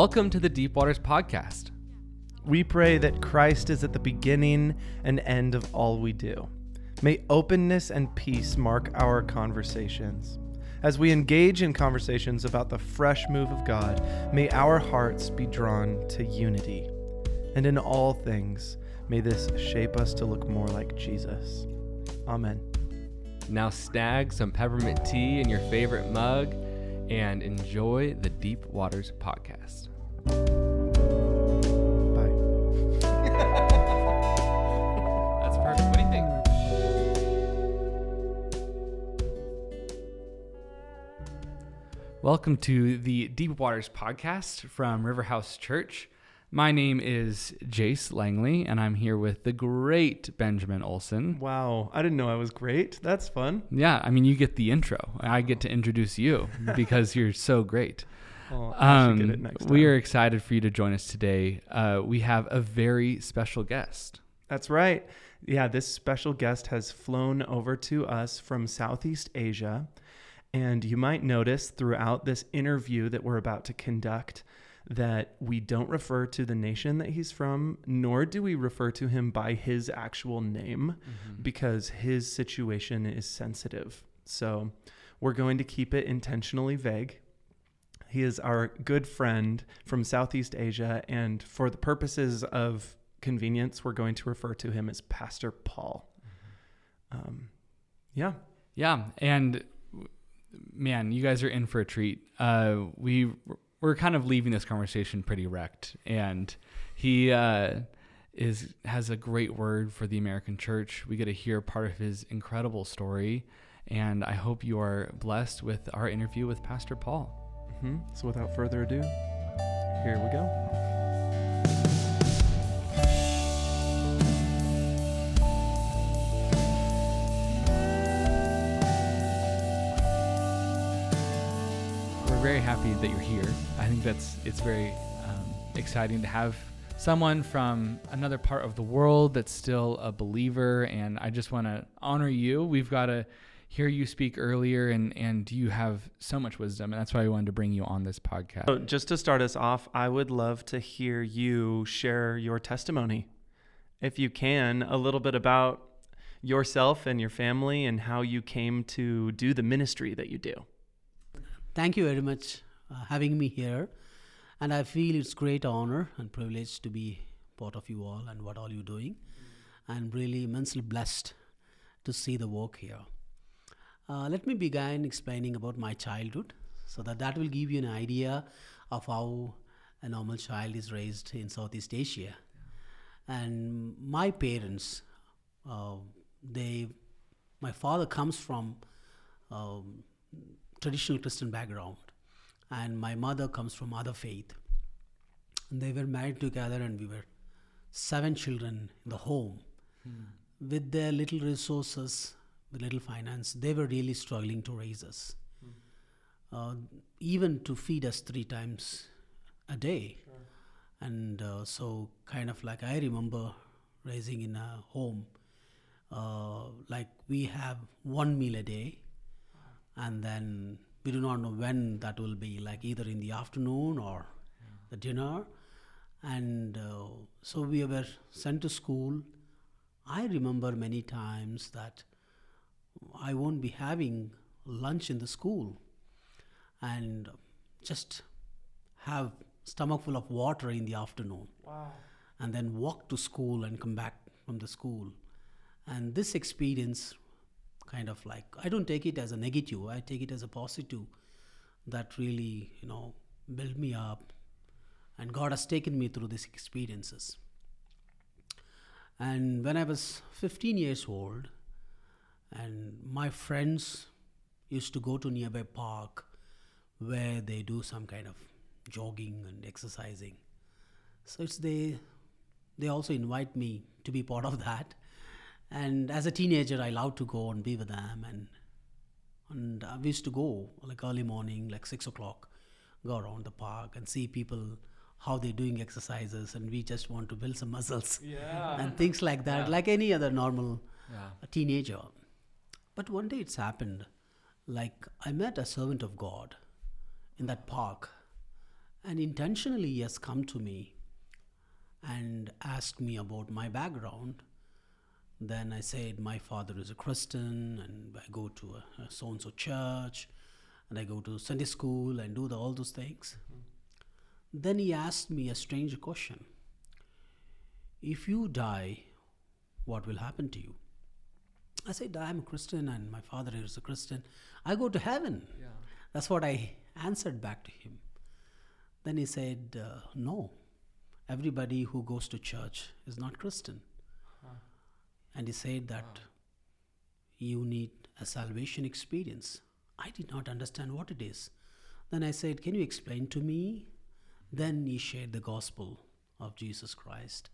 Welcome to the Deep Waters Podcast. We pray that Christ is at the beginning and end of all we do. May openness and peace mark our conversations. As we engage in conversations about the fresh move of God, may our hearts be drawn to unity. And in all things, may this shape us to look more like Jesus. Amen. Now snag some peppermint tea in your favorite mug and enjoy the Deep Waters Podcast. Bye. That's perfect. What do you think? Welcome to the Deep Waters Podcast from Riverhouse Church. My name is Jace Langley, and I'm here with the great Benjamin Olson. Wow, I didn't know I was great. That's fun. Yeah, I mean, you get the intro. I get to introduce you because you're so great. Oh, I should get it next time. We are excited for you to join us today. We have a very special guest. That's right. Yeah, this special guest has flown over to us from Southeast Asia, and you might notice throughout this interview that we're about to conduct that we don't refer to the nation that he's from, nor do we refer to him by his actual name, because his situation is sensitive. So we're going to keep it intentionally vague. He is our good friend from Southeast Asia, and for the purposes of convenience, we're going to refer to him as Pastor Paul. Yeah, and man, you guys are in for a treat. We're kind of leaving this conversation pretty wrecked, and he has a great word for the American church. We get to hear part of his incredible story, and I hope you are blessed with our interview with Pastor Paul. So without further ado, here we go. Very happy that you're here. I think it's very exciting to have someone from another part of the world that's still a believer, and I just want to honor you. We've got to hear you speak earlier, and you have so much wisdom, and that's why we wanted to bring you on this podcast. So just to start us off, I would love to hear you share your testimony, if you can, a little bit about yourself and your family and how you came to do the ministry that you do. Thank you very much for having me here, and I feel it's great honor and privilege to be part of you all and what all you're doing. I'm really immensely blessed to see the work here. Let me begin explaining about my childhood, so that will give you an idea of how a normal child is raised in Southeast Asia. And my parents, my father comes from traditional Christian background, and my mother comes from other faith. And they were married together, and we were 7 children in the home. With their little resources, with little finance, they were really struggling to raise us, even to feed us 3 times a day. Sure. And so kind of like I remember raising in a home, like we have 1 meal a day, and then we do not know when that will be, like either in the afternoon or the dinner. And so we were sent to school. I remember many times that I won't be having lunch in the school and just have stomach full of water in the afternoon. Wow. And then walk to school and come back from the school. And this experience kind of like, I don't take it as a negative, I take it as a positive that really, built me up, and God has taken me through these experiences. And when I was 15 years old, and my friends used to go to nearby park where they do some kind of jogging and exercising. So they also invite me to be part of that. And as a teenager, I loved to go and be with them. And I used to go like early morning, like 6 o'clock, go around the park and see people, how they're doing exercises. And we just want to build some muscles and things like that, like any other normal teenager. But one day it's happened, like I met a servant of God in that park. And intentionally he has come to me and asked me about my background. Then I said, my father is a Christian, and I go to a so-and-so church, and I go to Sunday school and do all those things. Mm-hmm. Then he asked me a strange question. If you die, what will happen to you? I said, I'm a Christian and my father is a Christian. I go to heaven. Yeah. That's what I answered back to him. Then he said, no, everybody who goes to church is not Christian. Huh. And he said that you need a salvation experience. I did not understand what it is. Then I said, can you explain to me? Then he shared the gospel of Jesus Christ,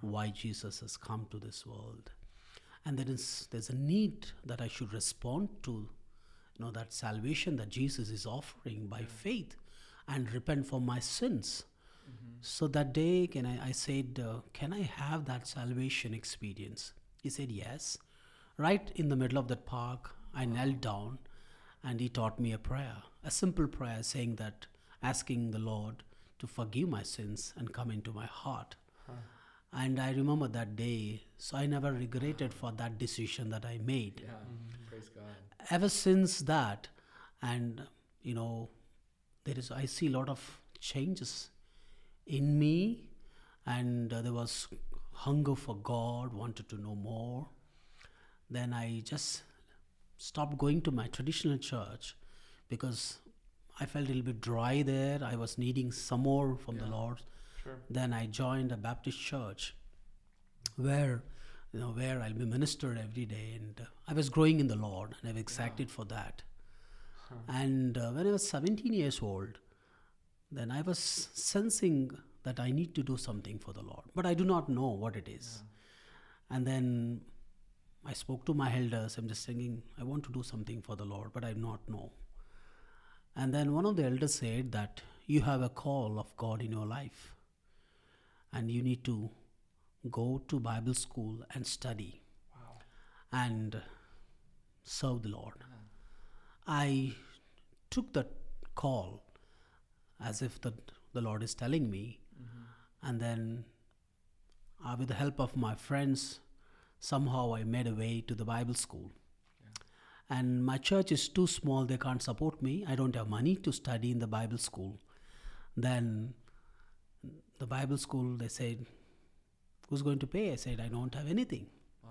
why Jesus has come to this world. And there's a need that I should respond to, that salvation that Jesus is offering by faith and repent for my sins. Mm-hmm. So that day, can I have that salvation experience? He said, yes. Right in the middle of that park, I knelt down and he taught me a prayer, a simple prayer saying that, asking the Lord to forgive my sins and come into my heart. Huh. And I remember that day, so I never regretted for that decision that I made. Yeah, praise God. Ever since that, and I see a lot of changes in me, and there was hunger for God, wanted to know more. Then I just stopped going to my traditional church because I felt a little bit dry there. I was needing some more from the Lord. Sure. Then I joined a Baptist church where I'll be ministered every day. And I was growing in the Lord and I was excited for that. Huh. And when I was 17 years old, then I was sensing that I need to do something for the Lord. But I do not know what it is. Yeah. And then I spoke to my elders. I'm just thinking, I want to do something for the Lord, but I do not know. And then one of the elders said that you have a call of God in your life. And you need to go to Bible school and study and serve the Lord. Yeah. I took that call as if the Lord is telling me. Mm-hmm. And then with the help of my friends, somehow I made a way to the Bible school. Yeah. And my church is too small, they can't support me. I don't have money to study in the Bible school. Then the Bible school, they said, who's going to pay? I said, I don't have anything. Wow.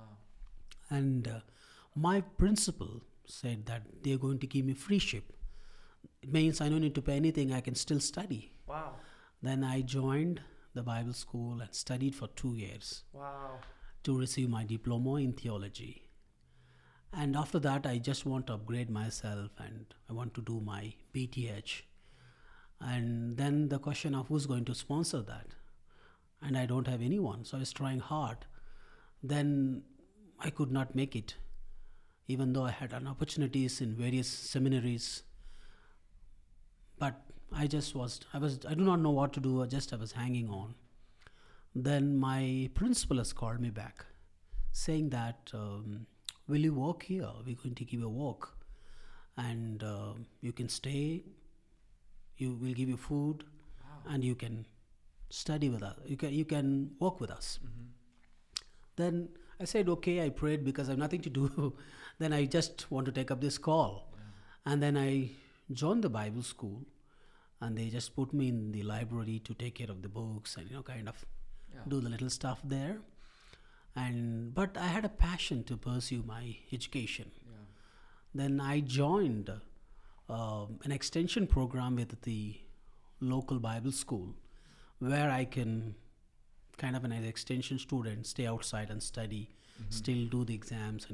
And my principal said that they're going to give me free ship. It means I don't need to pay anything. I can still study. Wow. Then I joined the Bible school and studied for 2 years. Wow. To receive my diploma in theology. And after that, I just want to upgrade myself and I want to do my BTH. And then the question of who's going to sponsor that. And I don't have anyone, so I was trying hard. Then I could not make it. Even though I had opportunities in various seminaries. But I do not know what to do, I was hanging on. Then my principal has called me back, saying that, will you work here? We're going to give you work. And you can stay. We'll give you food and you can study with us. You can work with us. Mm-hmm. Then I said, okay, I prayed because I have nothing to do. Then I just want to take up this call. Yeah. And then I joined the Bible school and they just put me in the library to take care of the books and, do the little stuff there. But I had a passion to pursue my education. Yeah. Then I joined an extension program with the local Bible school where I can an extension student stay outside and study, mm-hmm. still do the exams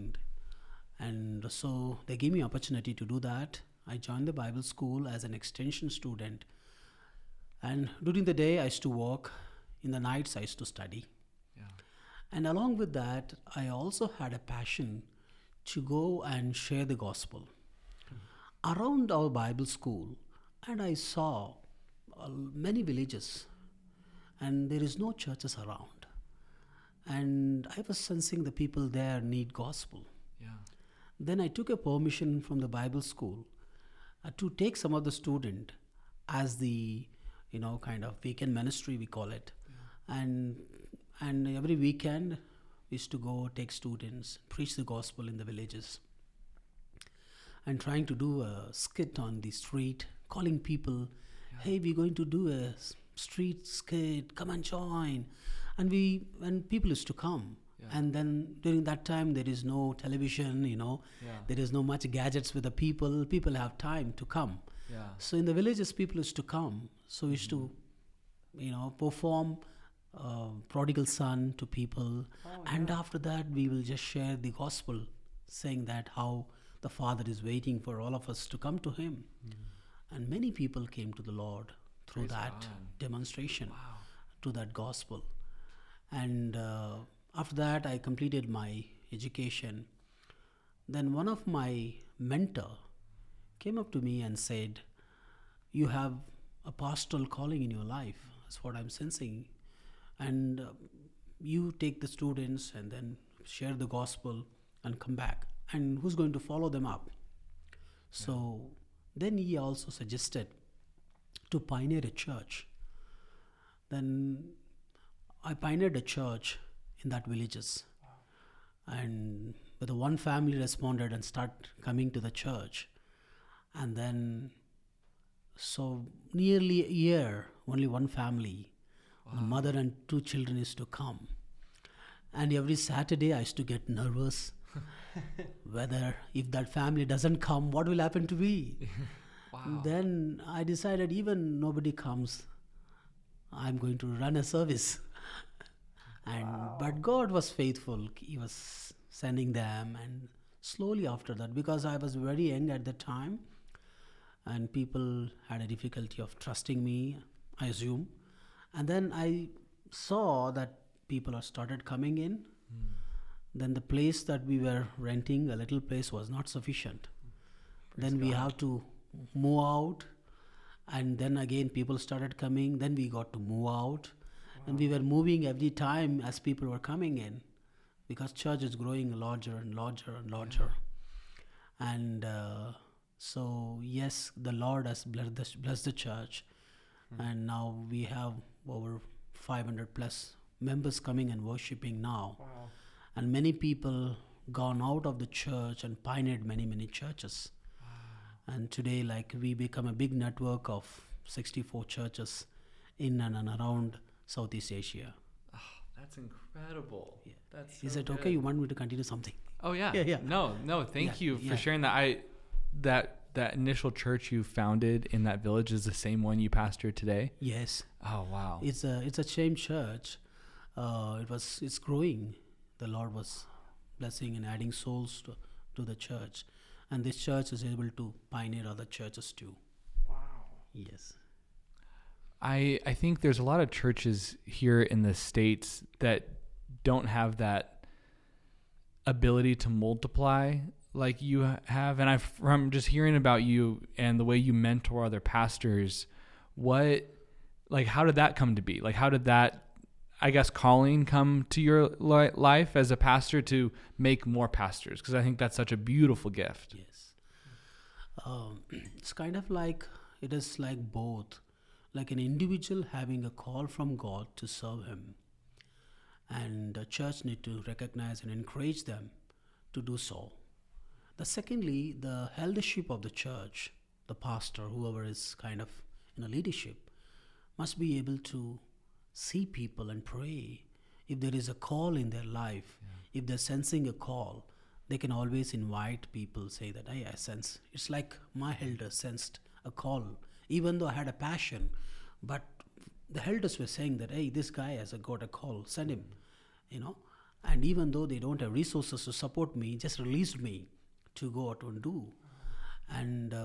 and so they gave me opportunity to do that. I joined the Bible school as an extension student and during the day I used to work, in the nights I used to study. Yeah. And along with that I also had a passion to go and share the gospel around our Bible school, and I saw many villages and there is no churches around, and I was sensing the people there need gospel. Yeah. Then I took a permission from the Bible school to take some of the student as the you know, kind of weekend ministry, we call it. Mm. And every weekend we used to go take students, preach the gospel in the villages, and trying to do a skit on the street, calling people, hey, we're going to do a street skit, come and join. And people used to come. Yeah. And then during that time, there is no television, you know, there is no much gadgets with the people. People have time to come. Yeah. So in the villages, people used to come. So we used to, you know, perform Prodigal Son to people. And after that, we will just share the gospel, saying that how the Father is waiting for all of us to come to Him. Mm. And many people came to the Lord through that demonstration, to that gospel. And after that, I completed my education. Then one of my mentor came up to me and said, you have a pastoral calling in your life. That's what I'm sensing. And you take the students and then share the gospel and come back. And who's going to follow them up? So then he also suggested to pioneer a church. Then I pioneered a church in that villages. And the one family responded and started coming to the church. And then, so nearly a year, only one family, the mother and two children used to come. And every Saturday I used to get nervous. Whether if that family doesn't come, what will happen to me? Then I decided, even nobody comes, I'm going to run a service. And but God was faithful. He was sending them. And slowly after that, because I was very young at the time, and people had a difficulty of trusting me, I assume. And then I saw that people are started coming in. Then the place that we were renting, a little place, was not sufficient. Then we have to move out. And then again, people started coming. Then we got to move out. And we were moving every time as people were coming in, because church is growing larger and larger and larger. Yeah. And so, yes, the Lord has blessed the church. And now we have over 500 plus members coming and worshiping now. And many people gone out of the church and pioneered many, many churches. And today, like, we become a big network of 64 churches in and around Southeast Asia. That's incredible. Yeah. That's so Is it good. Okay? You want me to continue something? Oh, yeah. No, thank you for sharing that. That initial church you founded in that village is the same one you pastor today? Yes. Oh, wow. It's a same church. It's growing. The Lord was blessing and adding souls to the church. And this church is able to pioneer other churches too. Wow. Yes. I think there's a lot of churches here in the States that don't have that ability to multiply like you have. And from just hearing about you and the way you mentor other pastors, how did that come to be? Like, how did that, I guess, calling come to your life as a pastor to make more pastors? Because I think that's such a beautiful gift. Yes. It's kind of like, it is like both, like an individual having a call from God to serve Him. And the church need to recognize and encourage them to do so. Secondly, the eldership of the church, the pastor, whoever is kind of in a leadership, must be able to see people and pray. If there is a call in their life, if they're sensing a call, they can always invite people, say that, hey, I sense. It's like my elder sensed a call, even though I had a passion. But the elders were saying that, hey, this guy has got a call, send him, you know. And even though they don't have resources to support me, just released me to go out and do. And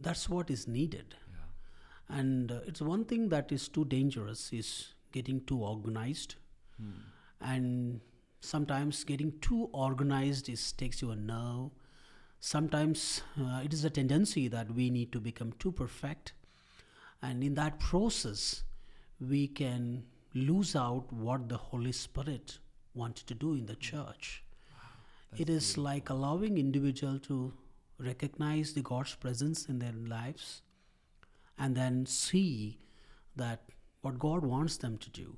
that's what is needed. Yeah. And it's one thing that is too dangerous is getting too organized. And sometimes getting too organized takes you a nerve. Sometimes it is a tendency that we need to become too perfect. And in that process, we can lose out what the Holy Spirit wanted to do in the church. It is like allowing individual to recognize the God's presence in their lives and then see that what God wants them to do.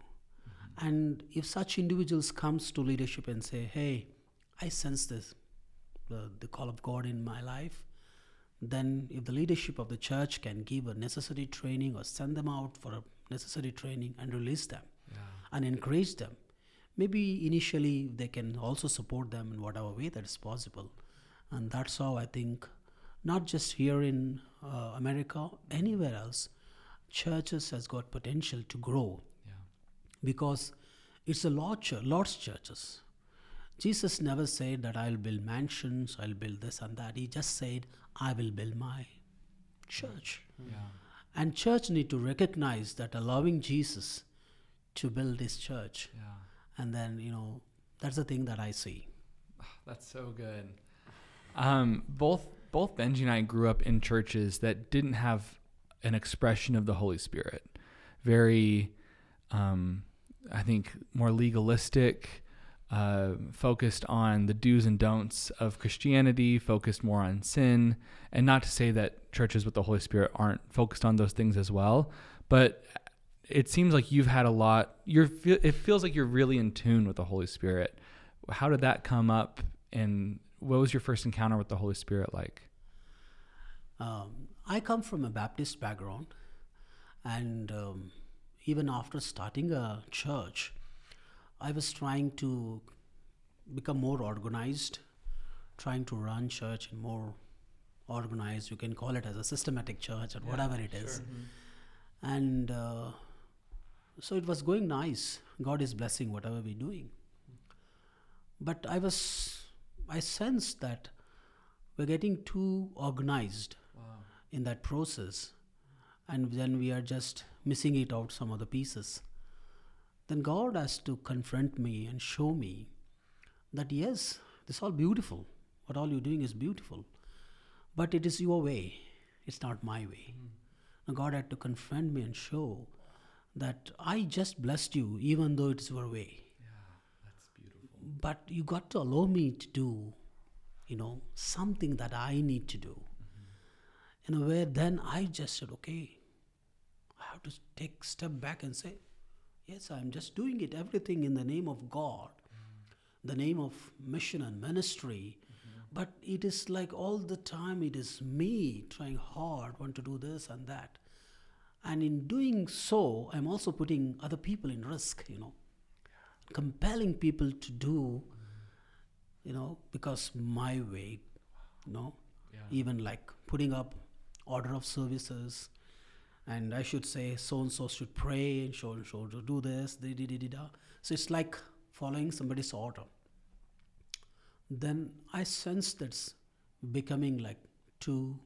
Mm-hmm. And if such individuals comes to leadership and say, hey, I sense this, the call of God in my life, then if the leadership of the church can give a necessary training or send them out for a necessary training and release them and encourage them, maybe initially they can also support them in whatever way that is possible. And that's how I think, not just here in America, anywhere else, churches has got potential to grow because it's a Lord's churches. Jesus never said that I'll build mansions, I'll build this and that. He just said, I will build my church. And church need to recognize that, allowing Jesus to build his church. And then, that's the thing that I see. Oh, that's so good. Both Benji and I grew up in churches that didn't have an expression of the Holy Spirit. Very, I think, more legalistic, focused on the do's and don'ts of Christianity, focused more on sin. And not to say that churches with the Holy Spirit aren't focused on those things as well, but it seems like you've had a lot. It feels like you're really in tune with the Holy Spirit. How did that come up, and what was your first encounter with the Holy Spirit like? I come from a Baptist background, and even after starting a church, I was trying to become more organized, trying to run church in more organized, you can call it as a systematic church or whatever it is. Mm-hmm. And so it was going nice. God is blessing whatever we're doing. But I sensed that we're getting too organized in that process, and then we are just missing it out, some of the pieces. Then God has to confront me and show me that, yes, this is all beautiful. What all you're doing is beautiful, but it is your way. It's not my way. Mm-hmm. And God had to confront me and show that I just blessed you, even though it's your way. Yeah, that's beautiful. But you got to allow me to do, something that I need to do. Mm-hmm. In a way, then I just said, okay, I have to take a step back and say, yes, I'm just doing it, everything in the name of God, the name of mission and ministry. Mm-hmm. But it is like all the time, it is me trying hard, want to do this and that. And in doing so, I'm also putting other people in risk, compelling people to do, because my way, even like putting up order of services. And I should say, so-and-so should pray, and so-and-so should do this, da-da-da-da-da. So it's like following somebody's order. Then I sense that's becoming like too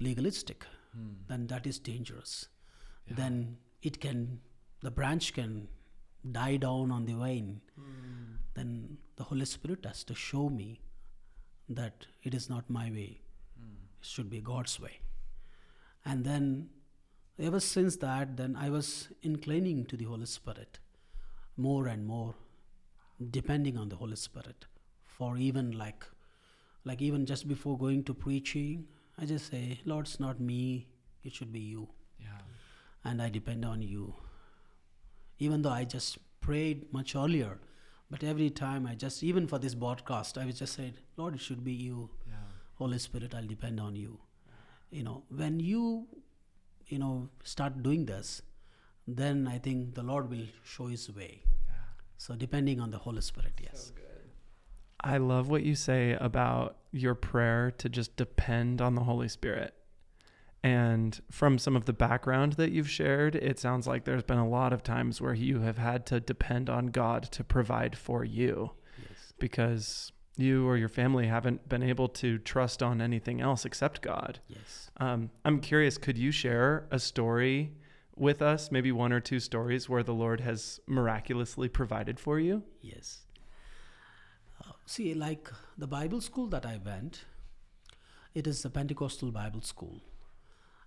legalistic. Then that is dangerous. Yeah. Then the branch can die down on the vine. Then the Holy Spirit has to show me that it is not my way. It should be God's way. And then, ever since that, then I was inclining to the Holy Spirit more and more, depending on the Holy Spirit. For even like even just before going to preaching, I just say, Lord, it's not me, it should be you. Yeah. And I depend on you. Even though I just prayed much earlier, but every time even for this broadcast, I was just saying, Lord, it should be you. Yeah. Holy Spirit, I'll depend on you. When you start doing this, then I think the Lord will show his way. Yeah. So depending on the Holy Spirit, yes. So good. I love what you say about your prayer to just depend on the Holy Spirit. And from some of the background that you've shared, it sounds like there's been a lot of times where you have had to depend on God to provide for you. Yes. Because you or your family haven't been able to trust on anything else except God. Yes. I'm curious, could you share a story with us, maybe one or two stories where the Lord has miraculously provided for you? Yes. See, like the Bible school that I went, it is the Pentecostal Bible school.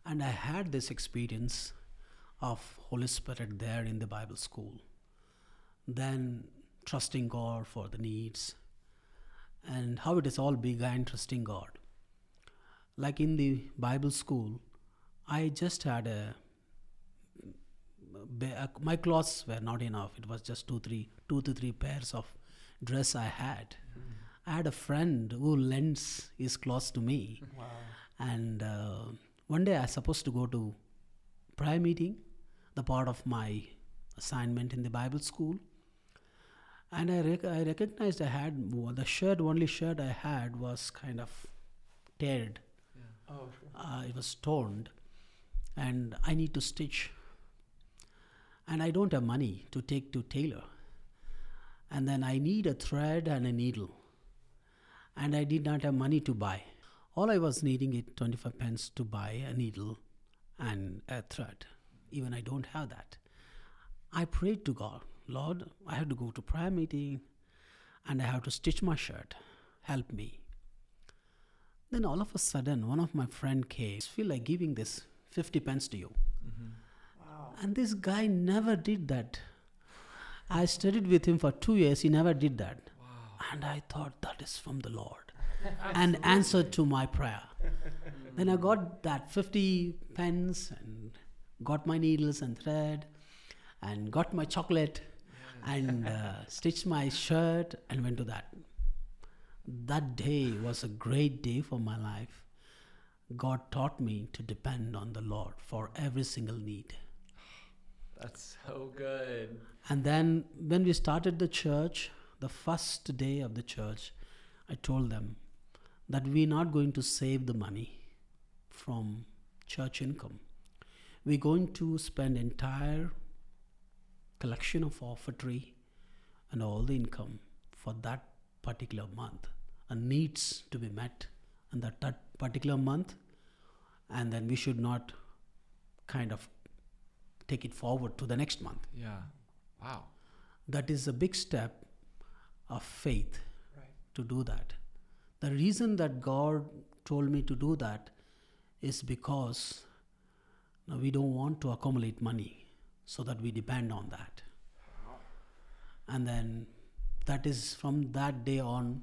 And I had this experience of Holy Spirit there in the Bible school. Then trusting God for the needs, and how it is all began trusting God. Like in the Bible school, I just had a my clothes were not enough. It was just two to three pairs of dress I had. Mm. I had a friend who lends his clothes to me. Wow. And one day I was supposed to go to prayer meeting, the part of my assignment in the Bible school. And I recognized I had the only shirt I had was kind of teared. Yeah. Oh, sure. It was torn. And I need to stitch. And I don't have money to take to tailor. And then I need a thread and a needle. And I did not have money to buy. All I was needing is 25 pence to buy a needle and a thread. Even I don't have that. I prayed to God. Lord, I have to go to prayer meeting and I have to stitch my shirt. Help me. Then all of a sudden, one of my friend came. I feel like giving this 50 pence to you. Mm-hmm. Wow. And this guy never did that. I studied with him for 2 years. He never did that. Wow. And I thought that is from the Lord. An answer to my prayer. Then I got that 50 pence and got my needles and thread and got my chocolate. And stitched my shirt and went to that. That day was a great day for my life. God taught me to depend on the Lord for every single need. That's so good. And then when we started the church, the first day of the church, I told them that we're not going to save the money from church income. We're going to spend entire collection of offertory and all the income for that particular month and needs to be met in that particular month, and then we should not kind of take it forward to the next month. Yeah. Wow. That is a big step of faith, right, to do that. The reason that God told me to do that is because now we don't want to accumulate money, so that we depend on that. And then that is from that day on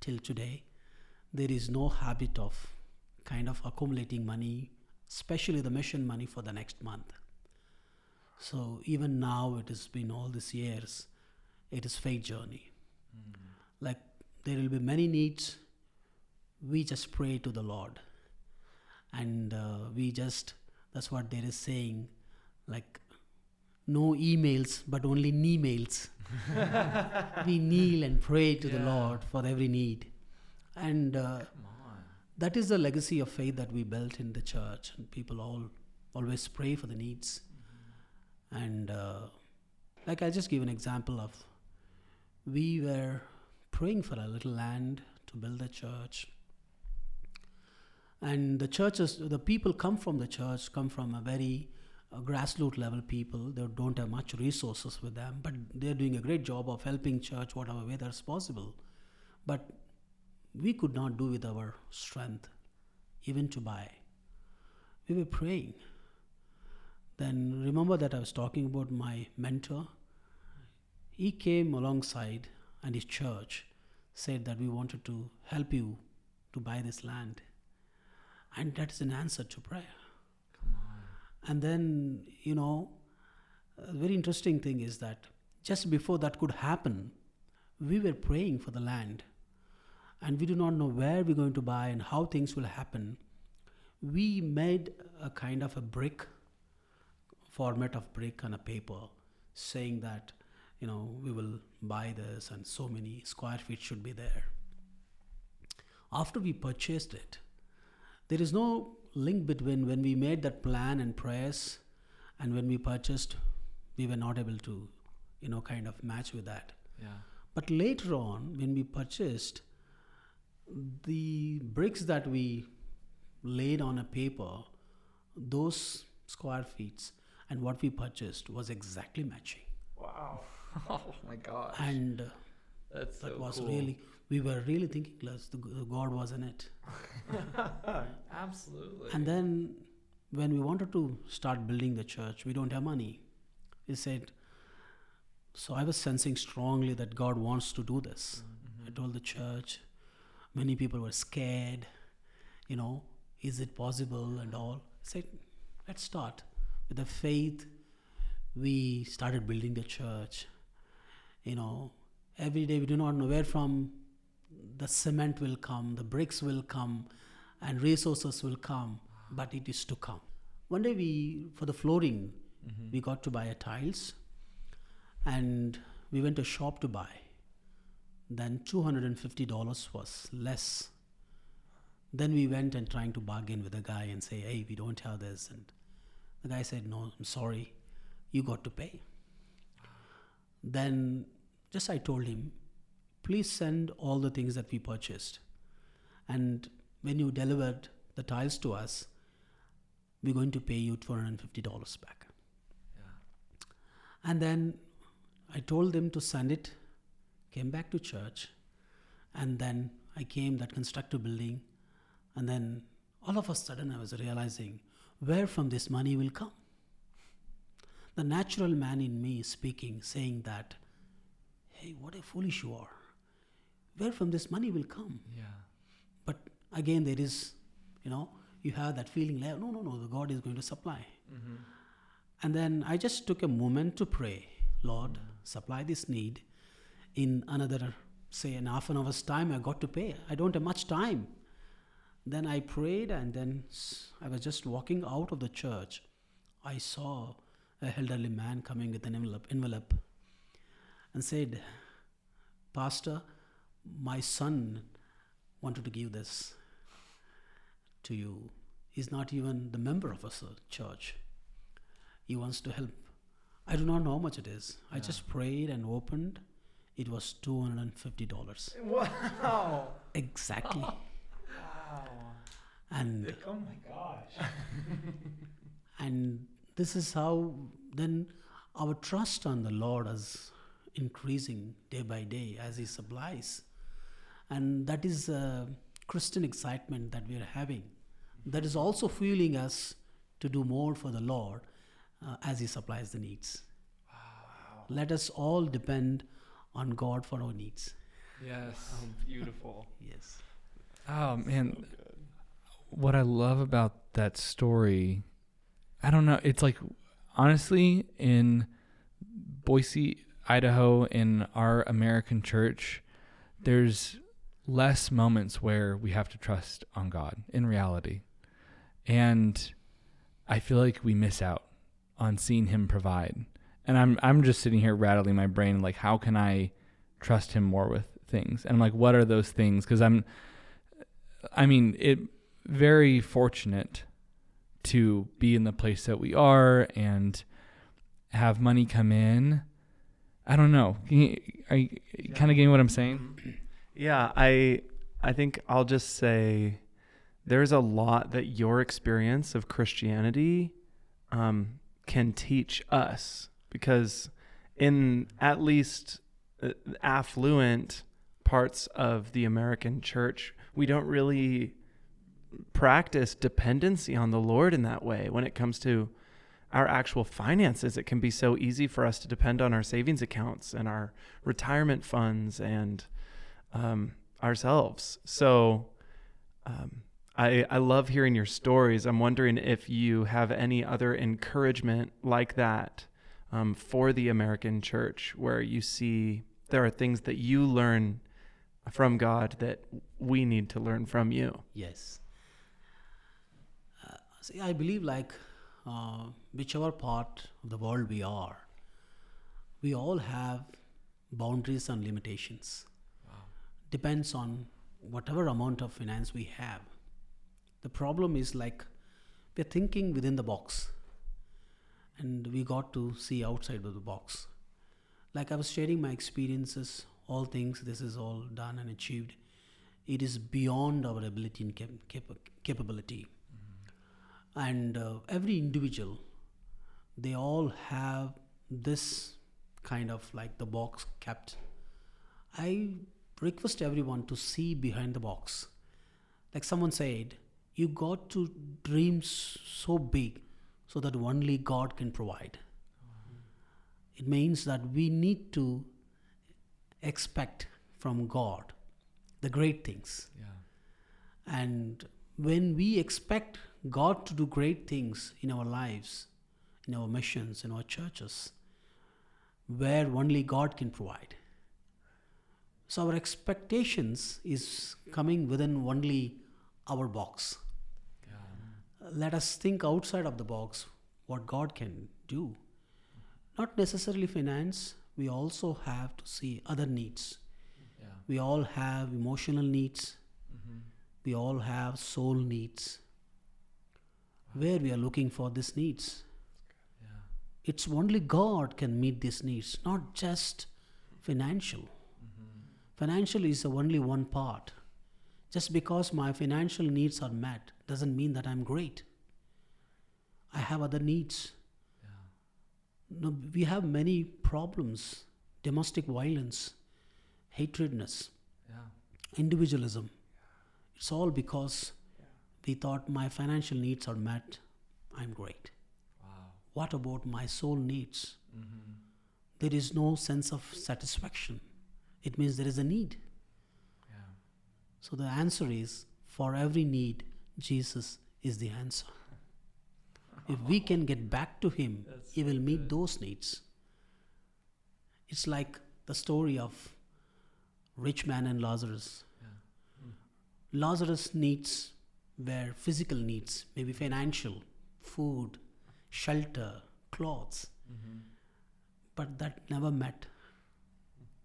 till today, there is no habit of kind of accumulating money, especially the mission money for the next month. So even now, it has been all these years, it is faith journey. Mm-hmm. Like there will be many needs. We just pray to the Lord. And that's what there is saying, like, no emails, but only knee-mails. We kneel and pray to the Lord for every need. And that is the legacy of faith that we built in the church. And people always pray for the needs. Mm-hmm. And like I'll just give an example of, we were praying for a little land to build a church. And the people come from a very grassroots level people. They don't have much resources with them, but they're doing a great job of helping church whatever way that's possible. But we could not do with our strength, even to buy. We were praying. Then remember that I was talking about my mentor. He came alongside and his church said that we wanted to help you to buy this land. And that is an answer to prayer. And then, a very interesting thing is that just before that could happen, we were praying for the land. And we do not know where we're going to buy and how things will happen. We made a kind of a brick, format of brick on a paper, saying that, we will buy this and so many square feet should be there. After we purchased it, there is no link between when we made that plan and prayers and when we purchased. We were not able to kind of match with that. Yeah. But later on, when we purchased, the bricks that we laid on a paper, those square feet and what we purchased was exactly matching. Wow. Oh my gosh. And that's so cool. We were really thinking God was in it. Absolutely. And then when we wanted to start building the church, we don't have money. He said, so I was sensing strongly that God wants to do this. Mm-hmm. I told the church, many people were scared, is it possible and all. I said, let's start with the faith. we started building the church. You know, every day we do not know where from the cement will come, the bricks will come, and resources will come, but it is to come. One day for the flooring, we got to buy tiles, and we went to a shop to buy. Then $250 was less. Then we went and trying to bargain with the guy and say, hey, we don't have this. And the guy said, no, I'm sorry, you got to pay. Then just I told him, please send all the things that we purchased. And when you delivered the tiles to us, we're going to pay you $250 back. Yeah. And then I told them to send it, came back to church, and then I came that constructive building, and then all of a sudden I was realizing where from this money will come. The natural man in me is speaking, saying that, hey, what a foolish you are. Where from this money will come? Yeah. But again, there is, you have that feeling like, no, the God is going to supply. Mm-hmm. And then I just took a moment to pray, Lord, supply this need. In another, say, an half an hour's time, I got to pay. I don't have much time. Then I prayed, and then I was just walking out of the church. I saw an elderly man coming with an envelope and said, Pastor, my son wanted to give this to you. He's not even the member of a church. He wants to help. I do not know how much it is. Yeah. I just prayed and opened. It was $250. Wow. Exactly. Wow. And oh my gosh. And this is how then our trust on the Lord is increasing day by day as He supplies. And that is a Christian excitement that we are having. That is also fueling us to do more for the Lord as He supplies the needs. Wow. Let us all depend on God for our needs. Yes. Beautiful. Yes. Oh, man. So what I love about that story, I don't know. It's like, honestly, in Boise, Idaho, in our American church, there's less moments where we have to trust on God in reality. And I feel like we miss out on seeing Him provide. And I'm just sitting here rattling my brain, like, how can I trust Him more with things? And I'm like, what are those things? Because it's very fortunate to be in the place that we are and have money come in. I don't know. Are you kind of getting what I'm saying? Yeah, I think I'll just say there's a lot that your experience of Christianity can teach us. Because in at least affluent parts of the American church, we don't really practice dependency on the Lord in that way. When it comes to our actual finances, it can be so easy for us to depend on our savings accounts and our retirement funds and ourselves. So I love hearing your stories. I'm wondering if you have any other encouragement like that for the American church, where you see there are things that you learn from God that we need to learn from you. Yes. See, I believe whichever part of the world we are, we all have boundaries and limitations. Wow. Depends on whatever amount of finance we have. The problem is we're thinking within the box. And we got to see outside of the box. I was sharing my experiences, all things, this is all done and achieved. It is beyond our ability and capability. Mm-hmm. And every individual, they all have this kind of the box kept. I request everyone to see behind the box. Like someone said, you got to dream so big so that only God can provide. Mm-hmm. It means that we need to expect from God the great things. Yeah. And when we expect God to do great things in our lives, in our missions, in our churches, where only God can provide. So our expectations is coming within only our box. Yeah. Let us think outside of the box what God can do. Not necessarily finance, we also have to see other needs. Yeah. We all have emotional needs. Mm-hmm. We all have soul needs. Wow. Where we are looking for these needs. Yeah. It's only God can meet these needs, not just financial. Mm-hmm. Financial is only one part. Just because my financial needs are met doesn't mean that I'm great. I have other needs. No, we have many problems, domestic violence, hatredness, individualism. Yeah. It's all because we thought my financial needs are met, I'm great. Wow. What about my soul needs? Mm-hmm. There is no sense of satisfaction. It means there is a need. Yeah. So the answer is, for every need, Jesus is the answer. If we can get back to Him, He will meet those needs. It's like the story of rich man and Lazarus. Yeah. Mm. Lazarus' needs were physical needs, maybe financial, food, shelter, clothes. Mm-hmm. But that never met.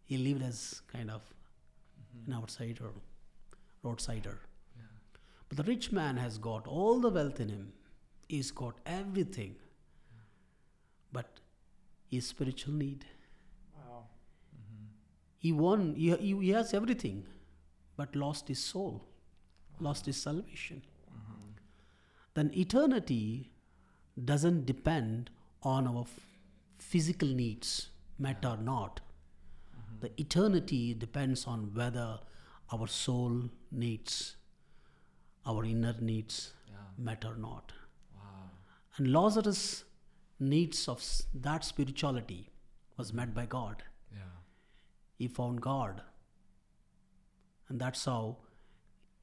He lived as kind of an outsider, roadsider. Yeah. But the rich man has got all the wealth in him. He's got everything, but his spiritual need. Wow. Mm-hmm. He has everything, but lost his soul, lost his salvation. Mm-hmm. Then eternity doesn't depend on our physical needs, met or not. Mm-hmm. The eternity depends on whether our soul needs, our inner needs, met or not. And Lazarus' needs of that spirituality was met by God. Yeah. He found God. And that's how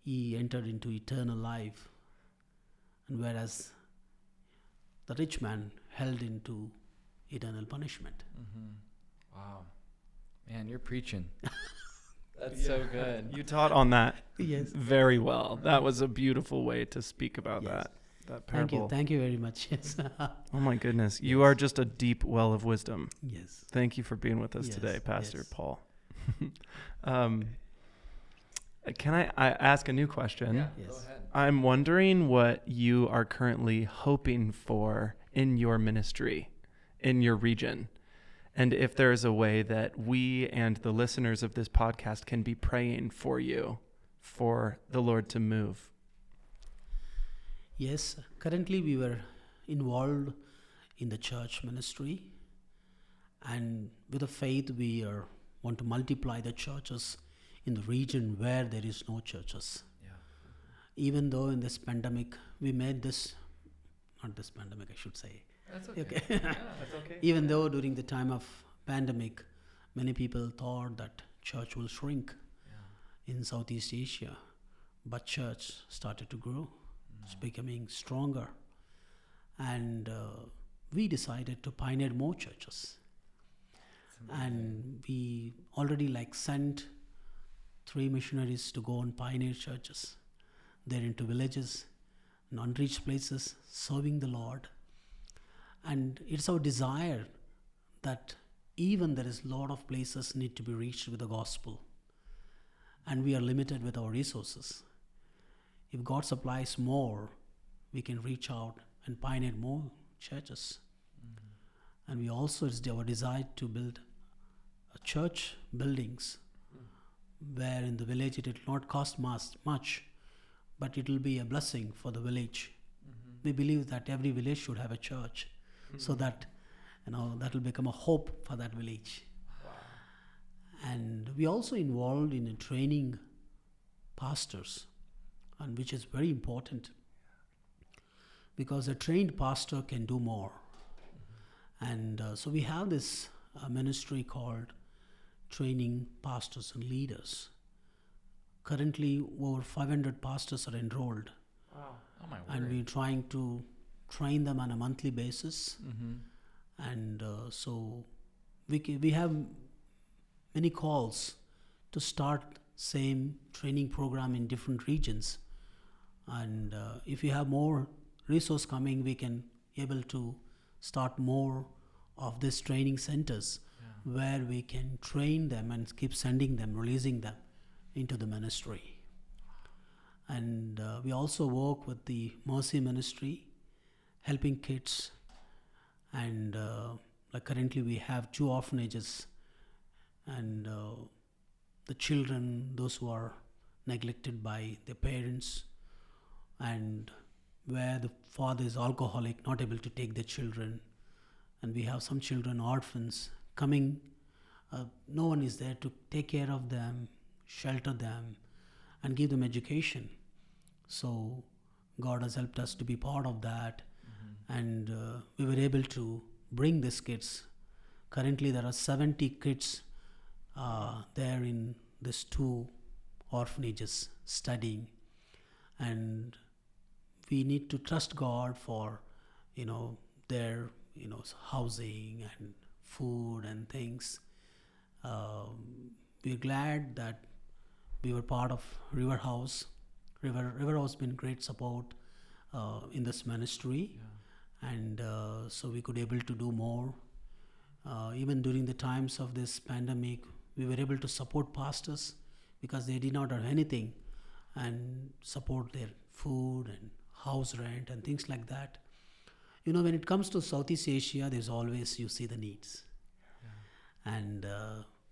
he entered into eternal life. And whereas the rich man held into eternal punishment. Mm-hmm. Wow. Man, you're preaching. That's so good. You taught on that very well. That was a beautiful way to speak about that. That parable. Thank you very much. Yes. Oh my goodness. You are just a deep well of wisdom. Yes. Thank you for being with us today, Pastor Paul. Can I ask a new question? Yeah. Yes. Go ahead. I'm wondering what you are currently hoping for in your ministry, in your region, and if there is a way that we and the listeners of this podcast can be praying for you, for the Lord to move. Yes, currently we were involved in the church ministry, and with the faith we want to multiply the churches in the region where there is no churches. Yeah. Even though in this pandemic, we made this, not this pandemic I should say. That's okay. That's okay. Even though during the time of pandemic, many people thought that church will shrink in Southeast Asia, but church started to grow. It's becoming stronger, and we decided to pioneer more churches, and we already sent 3 missionaries to go and pioneer churches. They're into villages and unreached places, serving the Lord, and it's our desire that even there is a lot of places need to be reached with the gospel, and we are limited with our resources. If God supplies more, we can reach out and pioneer more churches. Mm-hmm. And we also, it's our desire to build a church buildings where in the village it will not cost much, but it will be a blessing for the village. Mm-hmm. We believe that every village should have a church, so that that will become a hope for that village. Wow. And we also involved in training pastors, and which is very important, because a trained pastor can do more. Mm-hmm. And so we have this ministry called Training Pastors and Leaders. Currently, over 500 pastors are enrolled. Wow. Oh my word. And we're trying to trying them on a monthly basis. Mm-hmm. And so we have many calls to start same training program in different regions. And if you have more resource coming, we can able to start more of these training centers, yeah, where we can train them and keep sending them, releasing them into the ministry. And we also work with the Mercy Ministry, helping kids. And like currently we have 2 orphanages, and the children, those who are neglected by their parents, and where the father is alcoholic, not able to take their children. And we have some children, orphans, coming. No one is there to take care of them, shelter them, and give them education. So God has helped us to be part of that. Mm-hmm. And we were able to bring these kids. Currently there are 70 kids there in these 2 orphanages studying. And we need to trust God for, their, housing and food and things. We're glad that we were part of Riverhouse. Riverhouse has been great support in this ministry. Yeah. And so we could able to do more. Even during the times of this pandemic, we were able to support pastors because they did not have anything, and support their food and house rent and things like that. When it comes to Southeast Asia, there's always, you see the needs. Yeah. And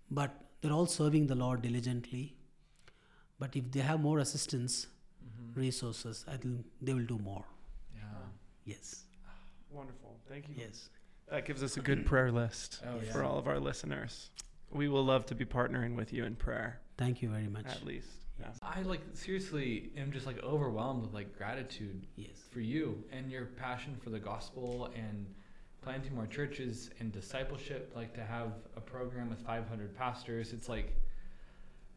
but they're all serving the Lord diligently. But if they have more assistance, mm-hmm, resources, they will do more. Yeah. Yes. Wonderful. Thank you. Yes. That gives us a good prayer list for all of our listeners. We will love to be partnering with you in prayer. Thank you very much. At least. Yeah. I seriously am just overwhelmed with gratitude for you and your passion for the gospel and planting more churches and discipleship. To have a program with 500 pastors,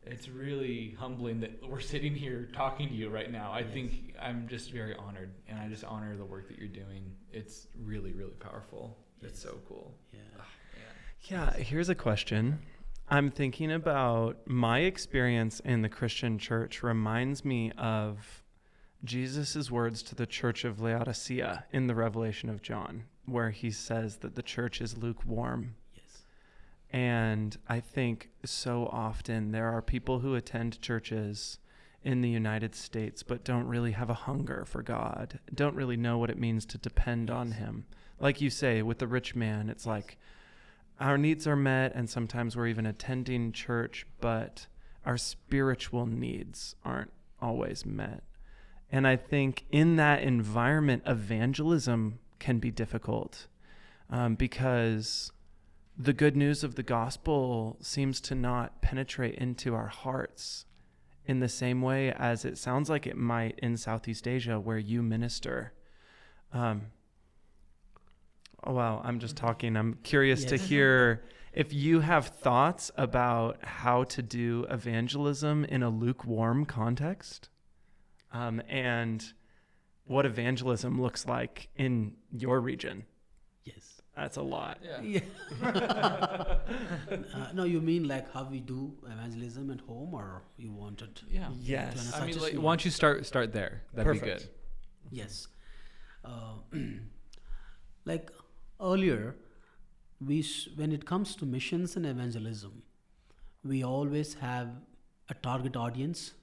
it's really humbling that we're sitting here talking to you right now. I think I'm just very honored, and I just honor the work that you're doing. It's really, really powerful. Yes. It's so cool. Yeah. Oh, yeah. Here's a question. I'm thinking about my experience in the Christian church reminds me of Jesus' words to the church of Laodicea in the Revelation of John, where he says that the church is lukewarm. Yes. And I think so often there are people who attend churches in the United States but don't really have a hunger for God, don't really know what it means to depend on him. Like you say, with the rich man, it's like, our needs are met, and sometimes we're even attending church, but our spiritual needs aren't always met. And I think in that environment, evangelism can be difficult because the good news of the gospel seems to not penetrate into our hearts in the same way as it sounds like it might in Southeast Asia where you minister. Oh, wow. I'm just talking. I'm curious to hear if you have thoughts about how to do evangelism in a lukewarm context, and what evangelism looks like in your region. Yes. That's a lot. No, you mean how we do evangelism at home, or you wanted? Yeah. Yes. I mean, why don't you start there? That'd be good. Yes. Earlier, when it comes to missions and evangelism, we always have a target audience,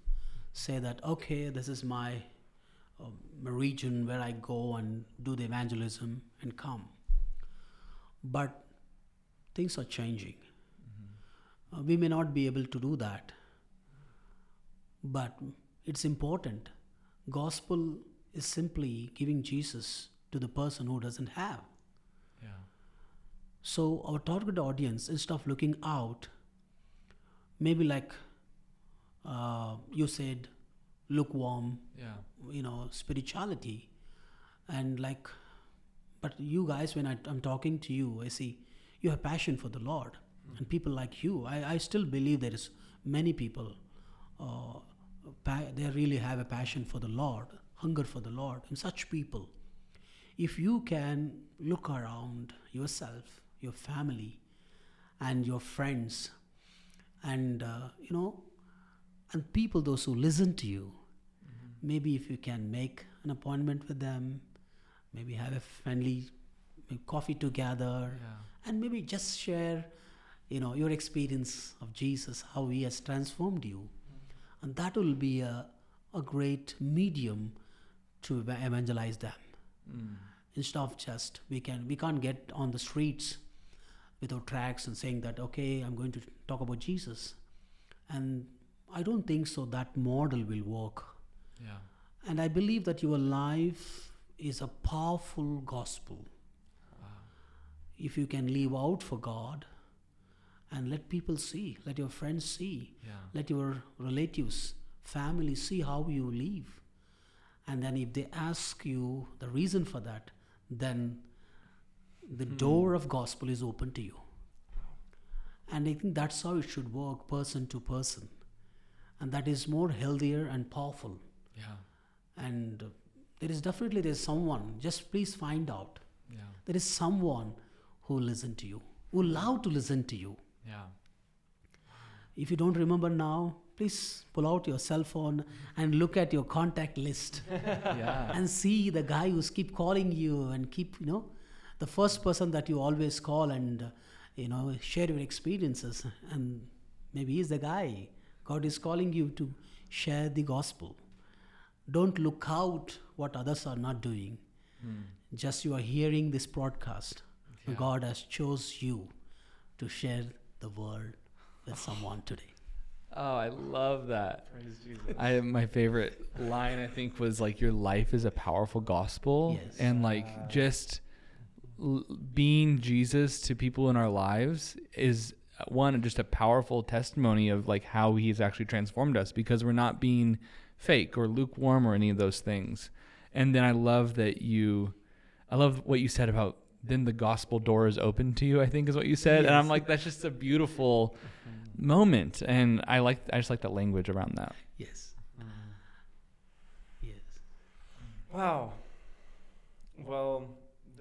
say that, okay, this is my region where I go and do the evangelism and come. But things are changing. Mm-hmm. We may not be able to do that, but it's important. Gospel is simply giving Jesus to the person who doesn't have. So our target audience, instead of looking out, maybe you said, lukewarm, spirituality. And but you guys, when I'm talking to you, I see you have passion for the Lord. Mm-hmm. And people like you, I still believe there is many people, they really have a passion for the Lord, hunger for the Lord, and such people. if you can look around yourself, your family, and your friends, and and people, those who listen to you, mm-hmm. maybe if you can make an appointment with them, maybe have a friendly coffee together, yeah. and maybe just share, your experience of Jesus, how He has transformed you, mm-hmm. and that will be a great medium to evangelize them. Mm. Instead of just we can't get on the streets with our tracts and saying that, okay, I'm going to talk about Jesus, and I don't think so that model will work. Yeah. And I believe that your life is a powerful gospel. Wow. If you can live out for God and let people see, let your friends see, yeah. let your relatives, family see how you live. And then if they ask you the reason for that, then the door of gospel is open to you. And I think that's how it should work, person to person. And that is more healthier and powerful. Yeah. And there's someone, just please find out. Yeah. There is someone who will listen to you, who will love to listen to you. Yeah. If you don't remember now, please pull out your cell phone and look at your contact list yeah. and see the guy who's keep calling you and keep, the first person that you always call and, share your experiences. And maybe he's the guy. God is calling you to share the gospel. Don't look out what others are not doing. Mm. Just you are hearing this broadcast. Yeah. God has chose you to share the word with someone today. Oh, I love that. Praise Jesus. My favorite line, I think, was like, your life is a powerful gospel. Yes. And just being Jesus to people in our lives is, one, just a powerful testimony of how He's actually transformed us, because we're not being fake or lukewarm or any of those things. And then I love what you said about then the gospel door is open to you, I think is what you said. Yes. And I'm like, that's just a beautiful moment, and I just like the language around that. Yes. Yes. Wow. Well,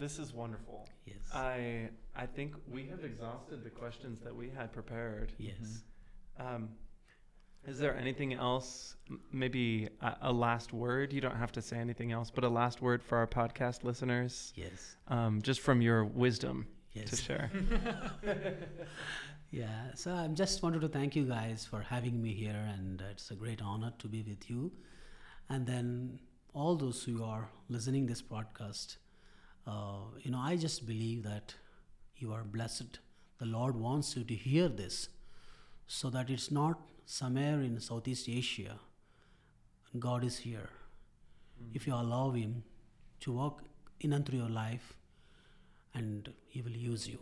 this is wonderful. Yes. I think we have exhausted the questions that we had prepared. Yes. Mm-hmm. Is there anything else? Maybe a last word. You don't have to say anything else, but a last word for our podcast listeners. Yes. Just from your wisdom to share. Yeah, so I just wanted to thank you guys for having me here, and it's a great honor to be with you. And then all those who are listening this podcast, I just believe that you are blessed. The Lord wants you to hear this so that it's not somewhere in Southeast Asia. God is here. Mm-hmm. If you allow Him to walk in and through your life, and He will use you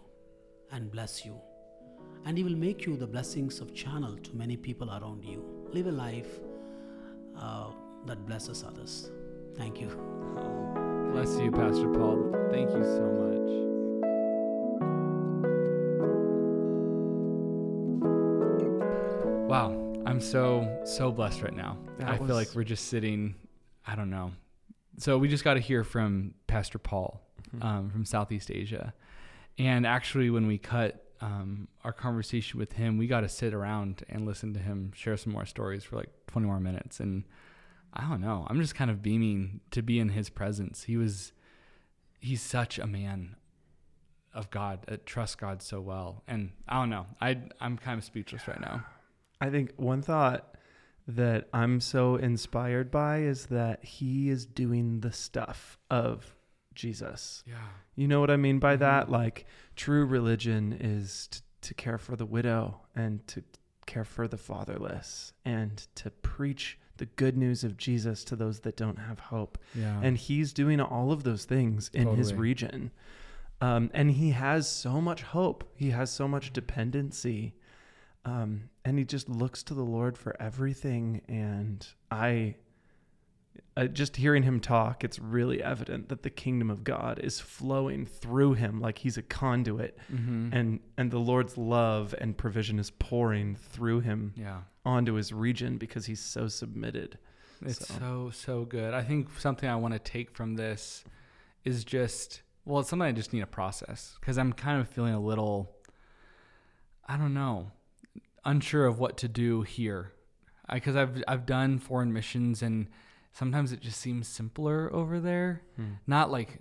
and bless you. And He will make you the blessings of channel to many people around you. Live a life that blesses others. Thank you. Oh, bless you, Pastor Paul. Thank you so much. Wow, I'm so blessed right now. I feel like we're just sitting, I don't know. So we just got to hear from Pastor Paul from Southeast Asia. And actually, when we cut our conversation with him, we got to sit around and listen to him share some more stories for 20 more minutes. And I don't know, I'm just kind of beaming to be in his presence. He's such a man of God, that trusts God so well. And I don't know, I'm kind of speechless right now. I think one thought that I'm so inspired by is that he is doing the stuff of Jesus. Yeah. You know what I mean by that? True religion is to care for the widow and to care for the fatherless and to preach the good news of Jesus to those that don't have hope. Yeah. And he's doing all of those things in his region. And he has so much hope. He has so much dependency. And he just looks to the Lord for everything. And just hearing him talk, it's really evident that the kingdom of God is flowing through him, like he's a conduit, and the Lord's love and provision is pouring through him onto his region because he's so submitted. It's so good. I think something I want to take from this is just, well, it's something I just need to process, because I'm kind of feeling a little, I don't know, unsure of what to do here, because I've done foreign missions, and sometimes it just seems simpler over there. Not like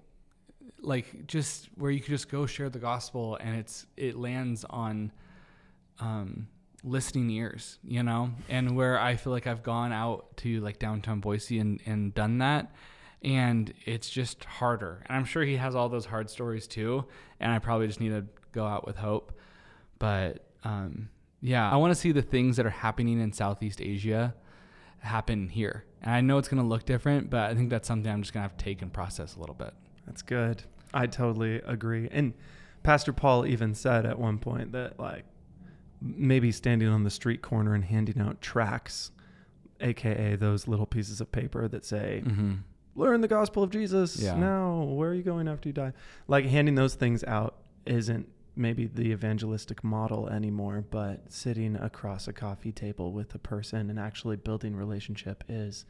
just where you could just go share the gospel and it lands on listening ears, you know, and where I feel like I've gone out to like downtown Boise and done that, and it's just harder. And I'm sure he has all those hard stories too, and I probably just need to go out with hope. But yeah, I want to see the things that are happening in Southeast Asia happen here. And I know it's going to look different, but I think that's something I'm just going to have to take and process a little bit. That's good. I totally agree. And Pastor Paul even said at one point that like maybe standing on the street corner and handing out tracts, AKA those little pieces of paper that say, learn the gospel of Jesus. Yeah. Now, where are you going after you die? Like handing those things out isn't maybe the evangelistic model anymore, but sitting across a coffee table with a person and actually building relationship is,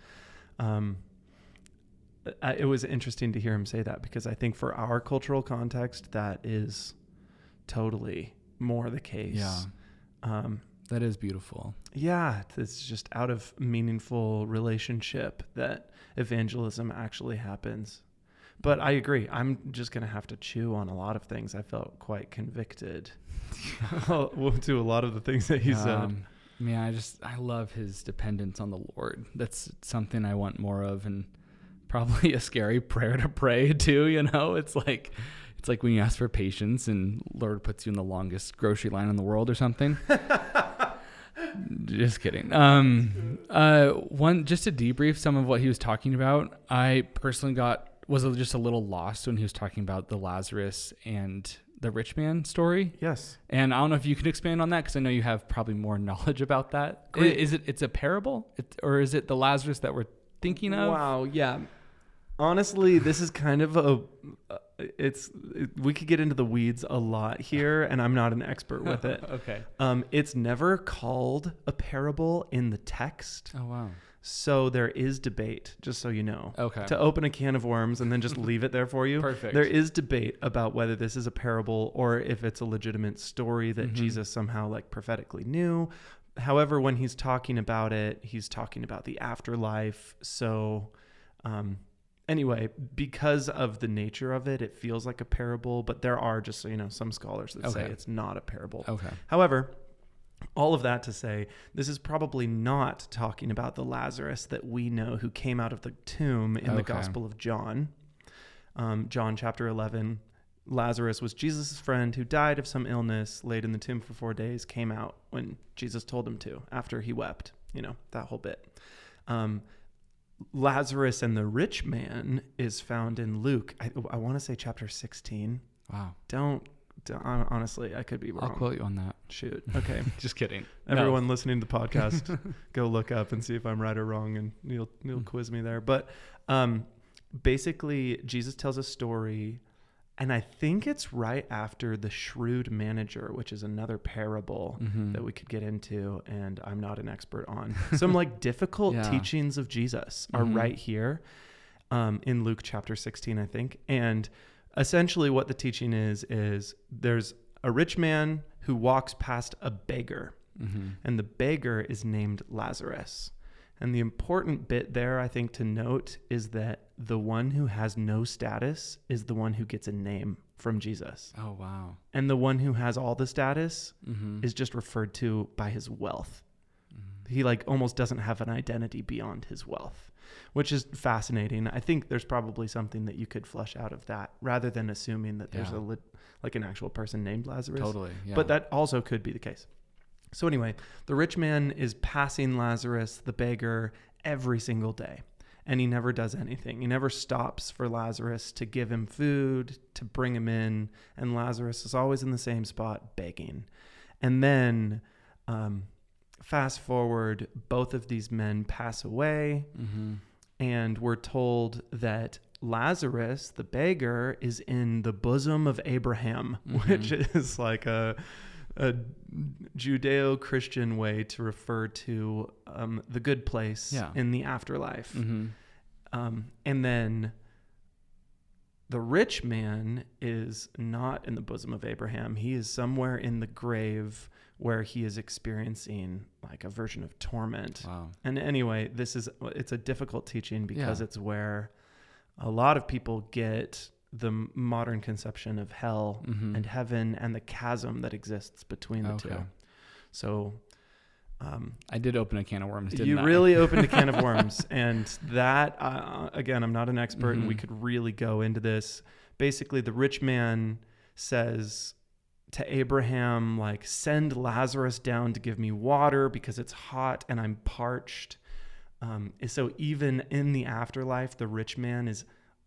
it was interesting to hear him say that, because I think for our cultural context, that is totally more the case. Yeah. That is beautiful. Yeah. It's just out of meaningful relationship that evangelism actually happens. But I agree. I'm just going to have to chew on a lot of things. I felt quite convicted to a lot of the things that he said. Yeah, I love his dependence on the Lord. That's something I want more of, and probably a scary prayer to pray too. You know, it's like when you ask for patience and Lord puts you in the longest grocery line in the world or something. Just kidding. One, just to debrief some of what he was talking about, I personally was just a little lost when he was talking about the Lazarus and the rich man story. Yes. And I don't know if you can expand on that, because I know you have probably more knowledge about that. Great. It's a parable, or is it the Lazarus that we're thinking of? Wow. Yeah. Honestly, this is kind of we could get into the weeds a lot here, and I'm not an expert with it. Okay. It's never called a parable in the text. Oh, wow. So there is debate, just so you know. Okay. To open a can of worms and then just leave it there for you. Perfect. There is debate about whether this is a parable or if it's a legitimate story that Jesus somehow like prophetically knew. However, when he's talking about it, he's talking about the afterlife. So anyway, because of the nature of it, it feels like a parable, but there are, just so you know, some scholars that say it's not a parable. Okay. However, all of that to say, this is probably not talking about the Lazarus that we know who came out of the tomb in the Gospel of John. John chapter 11, Lazarus was Jesus' friend who died of some illness, laid in the tomb for 4 days, came out when Jesus told him to, after he wept, you know, that whole bit. Lazarus and the rich man is found in Luke, I want to say chapter 16. Wow. Honestly, I could be wrong. I'll quote you on that. Shoot. Okay. Just kidding. Everyone listening to the podcast, go look up and see if I'm right or wrong, and you'll quiz me there. But basically, Jesus tells a story, and I think it's right after the shrewd manager, which is another parable that we could get into, and I'm not an expert on. Some like difficult teachings of Jesus are right here in Luke chapter 16, I think. And essentially what the teaching is there's a rich man who walks past a beggar, and the beggar is named Lazarus. And the important bit there, I think, to note is that the one who has no status is the one who gets a name from Jesus. Oh, wow. And the one who has all the status is just referred to by his wealth. He like almost doesn't have an identity beyond his wealth, which is fascinating. I think there's probably something that you could flesh out of that, rather than assuming that there's like an actual person named Lazarus. Totally. Yeah. But that also could be the case. So anyway, the rich man is passing Lazarus, the beggar, every single day, and he never does anything. He never stops for Lazarus to give him food, to bring him in. And Lazarus is always in the same spot begging. And then, fast forward, both of these men pass away, and we're told that Lazarus, the beggar, is in the bosom of Abraham, which is like a Judeo-Christian way to refer to the good place in the afterlife. And then The rich man is not in the bosom of Abraham. He is somewhere in the grave where he is experiencing like a version of torment. Wow. And anyway, it's a difficult teaching because it's where a lot of people get the modern conception of hell and heaven and the chasm that exists between the two. So I did open a can of worms, didn't I? You really opened a can of worms. And that, again, I'm not an expert and we could really go into this. Basically, the rich man says to Abraham, like, send Lazarus down to give me water because it's hot and I'm parched. So even in the afterlife, the rich man is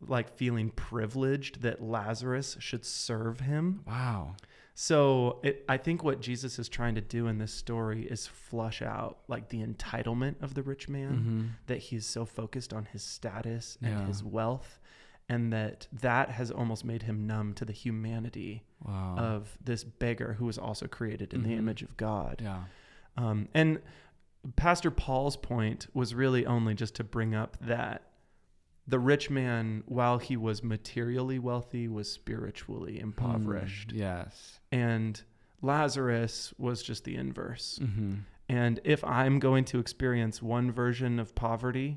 like feeling privileged that Lazarus should serve him. Wow. So I think what Jesus is trying to do in this story is flush out like the entitlement of the rich man, that he's so focused on his status and his wealth, and that has almost made him numb to the humanity of this beggar who was also created in the image of God. Yeah. And Pastor Paul's point was really only just to bring up that the rich man, while he was materially wealthy, was spiritually impoverished. Yes. And Lazarus was just the inverse. And if I'm going to experience one version of poverty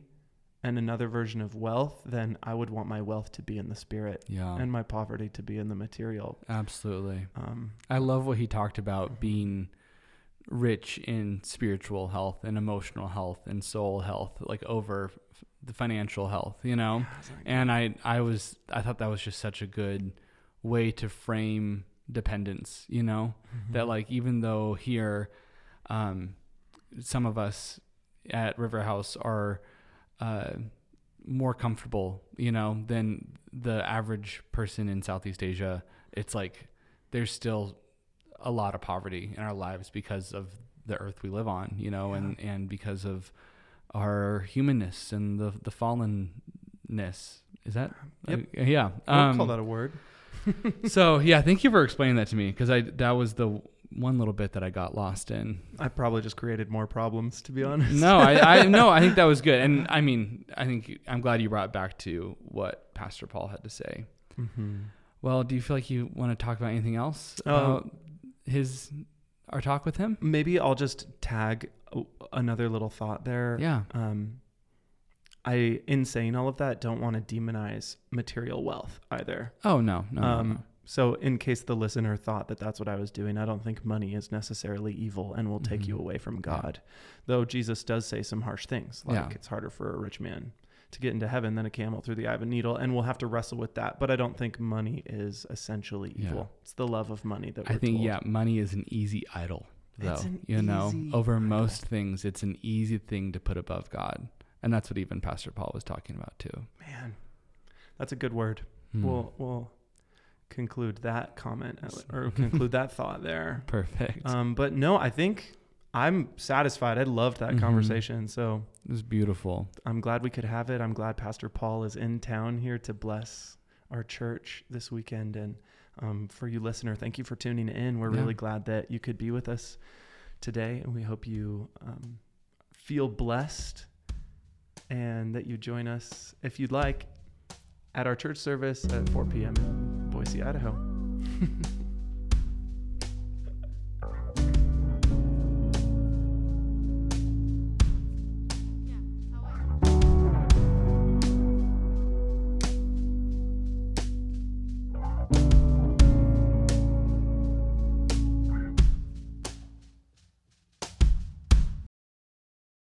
and another version of wealth, then I would want my wealth to be in the spirit and my poverty to be in the material. Absolutely. I love what he talked about being rich in spiritual health and emotional health and soul health, like over the financial health, you know? And I thought that was just such a good way to frame dependence, you know, that like, even though here, some of us at Riverhouse are, more comfortable, you know, than the average person in Southeast Asia, it's like, there's still a lot of poverty in our lives because of the earth we live on, you know, and because of our humanness and the fallenness. Is that? Yep. Yeah. We'll call that a word. So yeah, thank you for explaining that to me. Cause that was the one little bit that I got lost in. I probably just created more problems, to be honest. No, I think that was good. And I mean, I'm glad you brought back to what Pastor Paul had to say. Well, do you feel like you want to talk about anything else? Our talk with him? Maybe I'll just tag another little thought there. Yeah. I, in saying all of that, don't want to demonize material wealth either. Oh, no. So in case the listener thought that that's what I was doing, I don't think money is necessarily evil and will take you away from God. Yeah. Though Jesus does say some harsh things, like it's harder for a rich man to get into heaven than a camel through the eye of a needle, and we'll have to wrestle with that. But I don't think money is essentially evil. Yeah. It's the love of money that I think. Yeah, money is an easy idol, though. You know, over most things, it's an easy thing to put above God, and that's what even Pastor Paul was talking about too. Man, that's a good word. We'll conclude that comment or conclude that thought there. Perfect. But no, I think I'm satisfied. I loved that conversation. So it was beautiful. I'm glad we could have it. I'm glad Pastor Paul is in town here to bless our church this weekend. And for you listener, thank you for tuning in. We're really glad that you could be with us today. And we hope you feel blessed and that you join us, if you'd like, at our church service at 4 p.m. in Boise, Idaho.